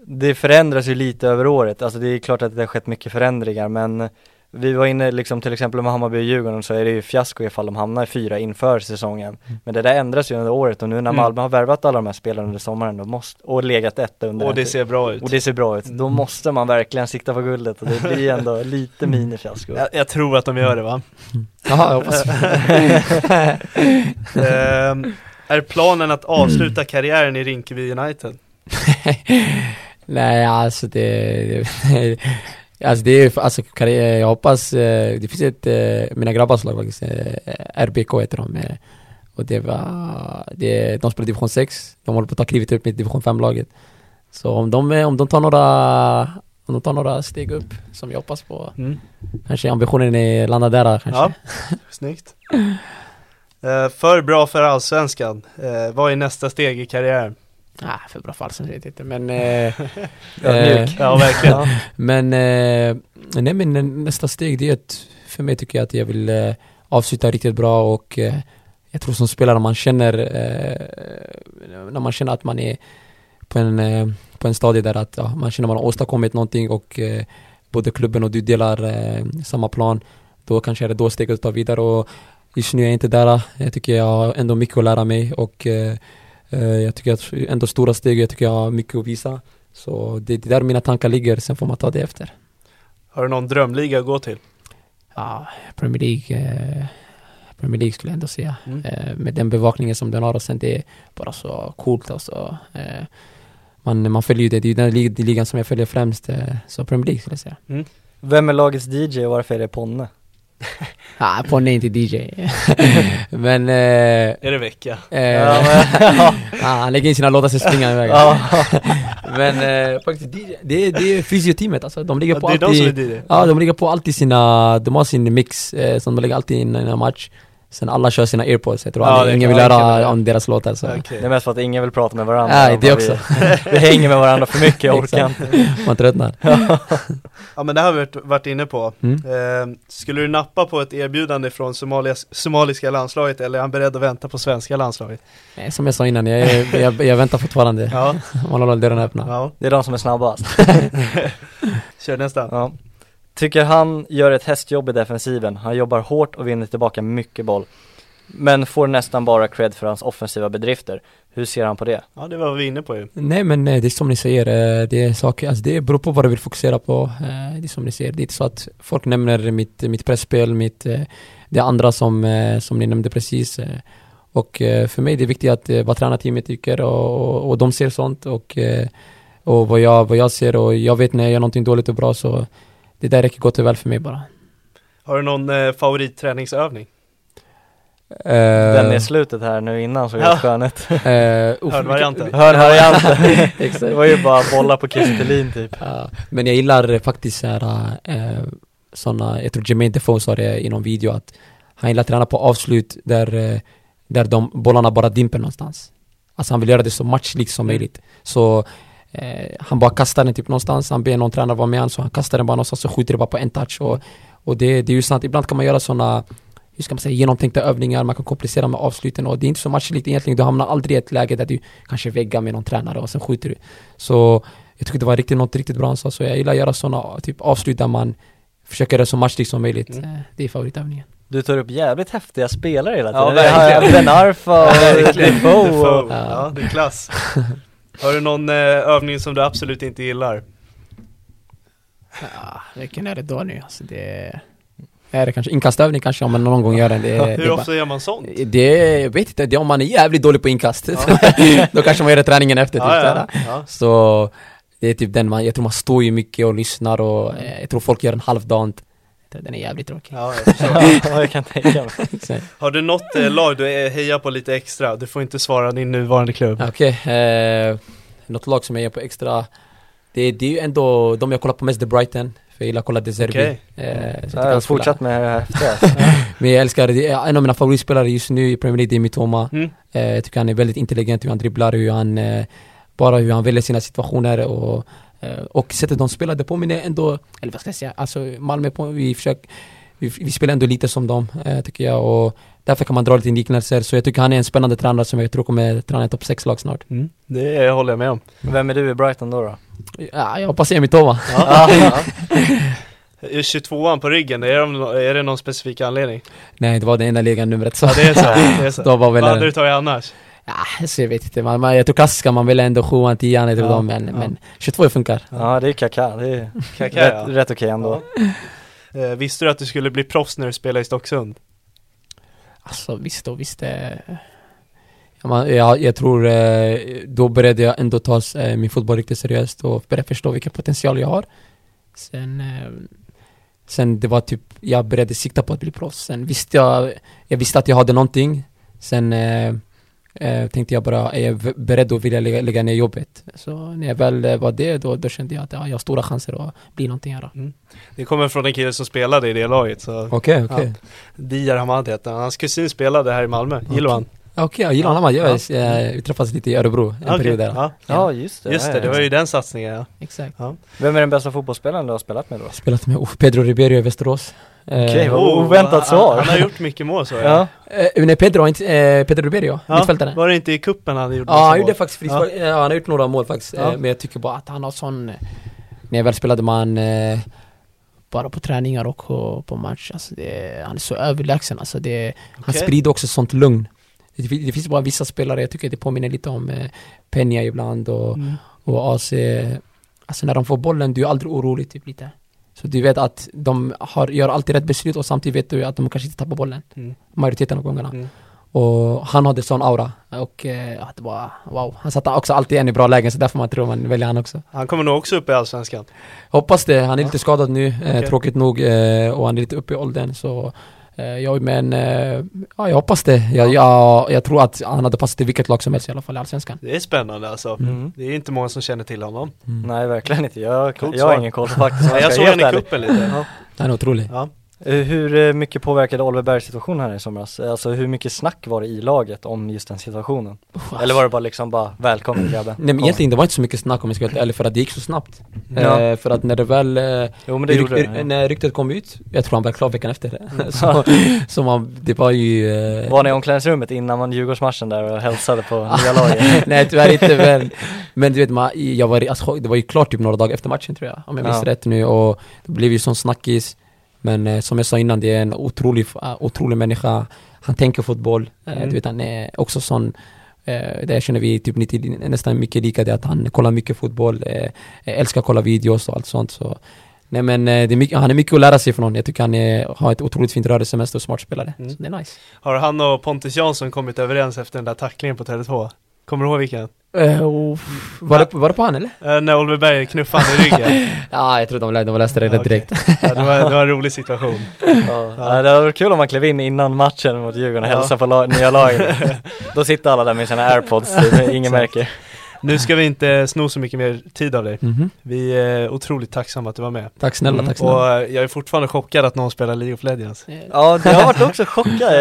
det förändras ju lite över året, alltså det är klart att det har skett mycket förändringar, men vi var inne liksom till exempel med Hammarby och Djurgården, så är det ju fiasko ifall de hamnar i fyra inför säsongen, men det där ändras ju under året, och nu när Malmö har värvat alla de här spelarna under sommaren och legat ett under och det ser bra ut, då måste man verkligen sikta på guldet, och det blir ändå lite minifiasko. Jag tror att de gör det, va? Jaha, jag hoppas. Är planen att avsluta karriären i Rinkeby United? Nej, alltså det är karriär, jag hoppas det finns ett mina grabbars lag faktiskt, RBK heter de, och de spelar division 6. De håller på att ta klivet upp med division 5-laget. Så om de tar några steg upp som jag hoppas på. Mm. Kanske ambitionen är landa där kanske. Ja. Snyggt. För bra för allsvenskan. Vad är nästa steg i karriären? För bra för allsvenskan vet jag inte. Men, ja, verkligen. Men, nej, men nästa steg det är att, för mig tycker jag att jag vill avsluta riktigt bra, och jag tror som spelare när man känner att man är på en stadie där att man känner att man har åstadkommit någonting, och både klubben och du delar samma plan, då kanske är det då steget att ta vidare. Och just nu är jag inte där. Jag tycker jag har ändå mycket att lära mig, och jag tycker att ändå stora steg, jag tycker jag har mycket att visa. Så det är där mina tankar ligger, sen får man ta det efter. Har du någon drömliga att gå till? Ja, Premier League skulle jag ändå säga. Med den bevakningen som den har, och sen det är bara så coolt. Alltså. Man följer ju det. Det är den ligan som jag följer främst. Så Premier League skulle jag säga. Mm. Vem är lagets DJ och varför är det Ponne? Ponne är inte DJ. Men är det vecka? Han lägger in sina låtar sig springa iväg. Men faktiskt DJ, det är fysioteamet, alltså. De ligger på alltid. Ja, de ligger på alltid sina, de har sin mix som de lägger alltid in i en match. Sen alla kör sina airpods, jag tror ingen vill höra om deras låtar. Så. Okay. Det är mest för att ingen vill prata med varandra. Nej, det också. Vi hänger med varandra för mycket, jag orkar inte. Man tröttnar. Ja, men det har vi varit inne på. Skulle du nappa på ett erbjudande från somaliska landslaget, eller är han beredd att vänta på svenska landslaget? Nej, som jag sa innan, jag väntar fortfarande. Ja. Man håller dörren öppna. Ja. Det är de som är snabbast. Kör nästa. Ja. Tycker han gör ett hästjobb i defensiven. Han jobbar hårt och vinner tillbaka mycket boll. Men får nästan bara cred för hans offensiva bedrifter. Hur ser han på det? Ja, det var vi inne på ju. Nej, men det är som ni säger. Det är saker, alltså det beror på vad du vill fokusera på. Det är som ni säger. Det är inte så att folk nämner mitt pressspel, det andra som ni nämnde precis. Och för mig är det viktigt att vad tränarteamet tycker, och de ser sånt. Och vad jag ser, och jag vet när jag gör någonting dåligt och bra, så det där räcker gott och väl för mig bara. Har du någon favoritträningsövning? Den är slutet här nu innan, så är det skönhet. Hörvarianten. Exakt. Det var ju bara bolla på kistelin typ. Men jag gillar faktiskt såna, jag tror Jermaine Defoe sa det i någon video, att han gillar att träna på avslut där de bollarna bara dimper någonstans. Alltså han vill göra det så matchlikt som möjligt. Så han bara kastar den typ någonstans, han ber någon tränare vara med han, så han kastar den bara någonstans, så skjuter det bara på en touch, och det är ju sant, ibland kan man göra sådana, hur ska man säga, genomtänkta övningar, man kan komplicera med avsluten, och det är inte så matchligt egentligen, du hamnar aldrig i ett läge där du kanske väggar med någon tränare och sen skjuter du. Så jag tycker det var något riktigt bra han sa, så jag gillar att göra sådana typ avslut där man försöker göra det så matchligt som möjligt. Det är favoritövningen. Du tar upp jävligt häftiga spelare hela tiden. Ja, verkligen. Ben Arfa och Defoe. Ja, det är klass. Har du någon övning som du absolut inte gillar? Ja, vilken är det då nu? Alltså, det är det kanske inkastövning kanske om man någon gång gör den. Hur ofta gör man sånt? Det jag vet inte, det är om man är jävligt dålig på inkast. Ja. Då kanske man gör det träningen efter. Ja, typ, ja. Så det är typ den man, jag tror man står ju mycket och lyssnar och jag tror folk gör en halvdant. Den är jävligt tråkig. Ja, jag kan tänka mig. Har du något lag du hejar på lite extra? Du får inte svara din nuvarande klubb. Okej, något lag som jag hejar på extra. Det är ju ändå de jag kollar på mest, The Brighton. För jag gillar att kolla det Zerbi. Okay. Jag har fortsatt med det här efter. Men jag älskar det. En av mina favoritspelare just nu i Premier League är Mitoma. Mm. Jag tycker han är väldigt intelligent. Hur han dribblar, hur han väljer sina situationer och sättet de spelade på men ändå, eller vad ska jag säga, alltså Malmö på, vi spelar ändå lite som dem tycker jag, och därför kan man dra lite liknelser, så jag tycker han är en spännande tränare som jag tror kommer träna i topp 6-lag snart. Mm. Det håller jag med om. Vem är du i Brighton då? Ja, jag hoppas jag är Mitoma. Ja. Är 22an på ryggen, är det någon specifik anledning? Nej, det var den enda ligan numret så. Ja, det är så. Då var väl vad hade du tagit annars? Ja, så jag vet inte. Jag tror kaska, man vill ändå 7-10 till dem, men 22 funkar. Ja, det är kaka. Det är kaka, rätt okej ändå. Ja. Visste du att du skulle bli proffs när du spelade i Stocksund? Alltså, visst. Jag tror då började jag ändå ta min fotboll riktigt seriöst och började förstå vilken potential jag har. Sen det var typ, jag började sikta på att bli proffs. Sen visste jag visste att jag hade någonting. Sen... tänkte jag bara, är jag beredd att vilja lägga ner jobbet? Så när jag väl var det, då kände jag att jag har stora chanser att bli någonting här. Mm. Det kommer från en kille som spelade i det laget. Okej. Diyar Hamad heter han. Hans kusin spelade här i Malmö. Gillar han? Okej, jag gillar honom. Vi träffades lite i Örebro en period där. Ja, just det. Just det, det var ju den satsningen. Ja. Exakt. Ja. Vem är den bästa fotbollsspelaren du har spelat med då? Spelat med Pedro Ribeiro i Västerås. Okej, vad oväntat svar. Han har gjort mycket mål så. Ja. Nej, Pedro Ribeiro, mittfältaren. Var det inte i kuppen han gjorde? Ja, han gjorde faktiskt frispark. Ja. Han har gjort några mål faktiskt. Ja. Men jag tycker bara att han har sån... När jag väl spelade man... bara på träningar och på match. Alltså, han är så överlägsen. Alltså, han sprider också sånt lugn. Det finns bara vissa spelare, jag tycker det påminner lite om Penja ibland och AC. Alltså när de får bollen, du är aldrig orolig typ lite. Så du vet att de gör alltid rätt beslut och samtidigt vet du att de kanske inte tappar bollen. Majoriteten av gångerna. Och han hade sån aura. Och det var wow. Han satt också alltid en i bra lägen, så därför man tror man väljer han också. Han kommer nog också upp i Allsvenskan. Hoppas det. Han är lite skadad nu, tråkigt nog. Och han är lite uppe i åldern, så... jag hoppas det. Jag tror att han hade passat i vilket lag som helst, i alla fall i Allsvenskan. Det är spännande alltså. Det är inte många som känner till honom. Nej, verkligen inte. Jag har ingen koll faktiskt. Jag såg henne i kuppen lite. Ja. Han är otrolig. Ja. Hur mycket påverkade Oliver situationen här i somras? Alltså hur mycket snack var det i laget om just den situationen? Eller var det bara liksom bara välkommen grabben? Nej, men egentligen det var inte så mycket snack om det, eller för att det gick så snabbt. Ja. För att när det väl när ryktet kom ut, jag tror han var klar veckan efter det. Det var ju... Var ni i omklädningsrummet innan man Djurgårdsmatchen där och hälsade på nya laget? Nej, tyvärr inte väl. Men du vet, det var ju klart typ några dagar efter matchen tror jag. Om jag minns rätt nu, och det blev ju sån snackis. Men som jag sa innan, det är en otrolig människa. Han tänker fotboll. Du vet, han är också sån... där känner vi typ nästan mycket lika. Det att han kollar mycket fotboll. Älskar att kolla videos och allt sånt. Så. Nej, men han är mycket att lära sig från. Jag tycker han har ett otroligt fint rörelsemester och smart spelare. Så det är nice. Har han och Pontus Johansson kommit överens efter den där tacklingen på Tele2? Kommer du ihåg vilken? Var det på han eller? När Oliver Berg knuffade i ryggen. Ja, jag tror de läste det direkt. Det var en rolig situation. Det var kul om man klev in innan matchen mot Djurgården och hälsade på nya laget. Då sitter alla där med sina AirPods, ingen märker. Nu ska vi inte sno så mycket mer tid av dig. Vi är otroligt tacksamma att du var med. Tack snälla. Och jag är fortfarande chockad att någon spelar League of Legends. Ja, jag har varit också chockad.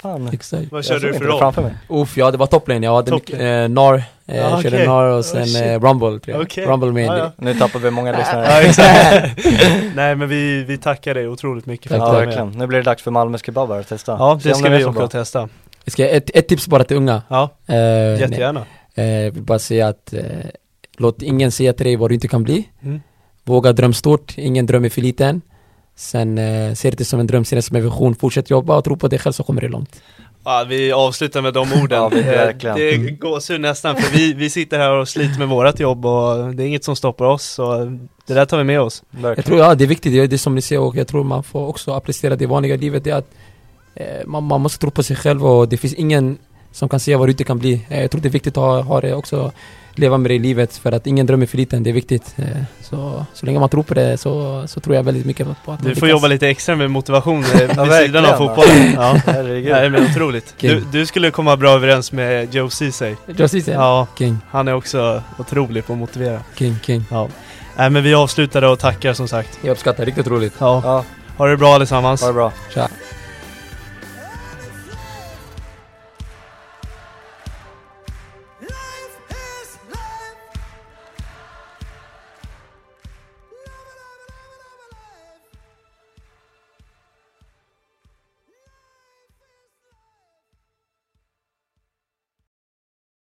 Fan. Exakt. Vad körde du för roll? Det var toplane. Jag hade Gnar. Jag körde Gnar och sen Rumble. Okay. Rumble main. Ah, ja. Nu tappar vi många lyssnare. Nej, men vi tackar dig otroligt mycket. Tack, verkligen. Nu blir det dags för Malmös kebab att testa. Ja, det ska vi åka och testa. Jag ska ett tips bara till unga. Ja, jättegärna. Vill bara säga att låt ingen säga till dig vad du inte kan bli. Våga dröm stort, ingen dröm är för liten. Sen ser det som en drömsida, som en vision. Fortsätt jobba och tro på dig själv, så kommer det långt. Ja, vi avslutar med de orden. Ja, det går så nästan, för vi sitter här och sliter med vårat jobb och det är inget som stoppar oss, så det där tar vi med oss. Jag tror det är viktigt, det är som ni säger, och jag tror man får också applicera det vanliga livet, det är att man måste tro på sig själv och det finns ingen som kan säga vad det kan bli. Jag tror det är viktigt att ha det också, leva med det i livet, för att ingen dröm är för liten, det är viktigt. Så länge man tror på det så tror jag väldigt mycket på att du får jobba lite extra med motivation vid sidan av fotbollen. Ja, herregud. Nej, men otroligt. Du skulle komma bra överens med Joe Ceesay. Joe Ceesay? Ja, king. Han är också otrolig på att motivera. King. Ja. Men vi avslutar och tackar som sagt. Jag uppskattar, riktigt roligt. Ja. Ja. Ha det bra allesammans. Ha det bra. Tja.